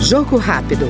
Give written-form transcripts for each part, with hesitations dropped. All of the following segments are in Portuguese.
Jogo rápido.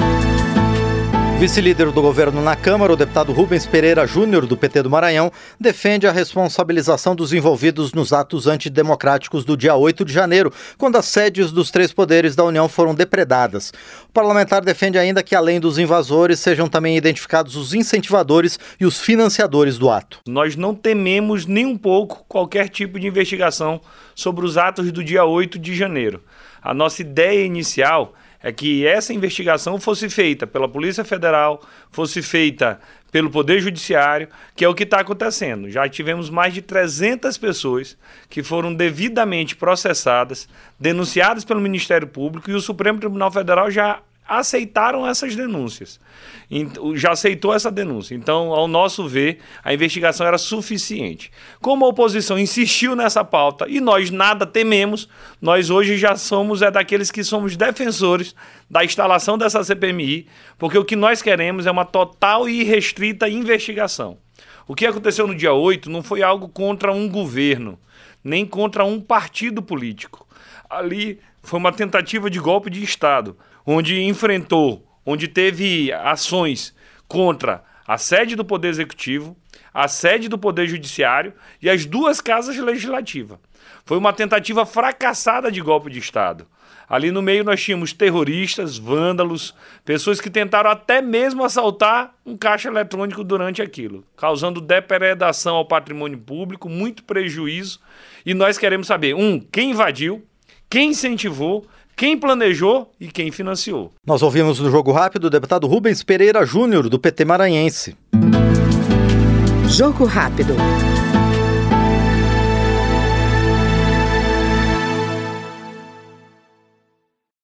Vice-líder do governo na Câmara, o deputado Rubens Pereira Júnior, do PT do Maranhão, defende a responsabilização dos envolvidos nos atos antidemocráticos do dia 8 de janeiro, quando as sedes dos três poderes da União foram depredadas. O parlamentar defende ainda que, além dos invasores, sejam também identificados os incentivadores e os financiadores do ato. Nós não tememos nem um pouco qualquer tipo de investigação sobre os atos do dia 8 de janeiro. A nossa ideia inicial é que essa investigação fosse feita pela Polícia Federal, fosse feita pelo Poder Judiciário, que é o que está acontecendo. Já tivemos mais de 300 pessoas que foram devidamente processadas, denunciadas pelo Ministério Público, e o Supremo Tribunal Federal já aceitaram essas denúncias, já aceitou essa denúncia. Então, ao nosso ver, a investigação era suficiente. Como a oposição insistiu nessa pauta e nós nada tememos, nós hoje já somos daqueles que somos defensores da instalação dessa CPMI, porque o que nós queremos é uma total e irrestrita investigação. O que aconteceu no dia 8 não foi algo contra um governo, nem contra um partido político. Ali foi uma tentativa de golpe de Estado, onde teve ações contra a sede do Poder Executivo, a sede do Poder Judiciário e as duas casas legislativas. Foi uma tentativa fracassada de golpe de Estado. Ali no meio nós tínhamos terroristas, vândalos, pessoas que tentaram até mesmo assaltar um caixa eletrônico durante aquilo, causando depredação ao patrimônio público, muito prejuízo. E nós queremos saber, quem invadiu, quem incentivou, quem planejou e quem financiou. Nós ouvimos no Jogo Rápido o deputado Rubens Pereira Júnior, do PT maranhense. Jogo Rápido.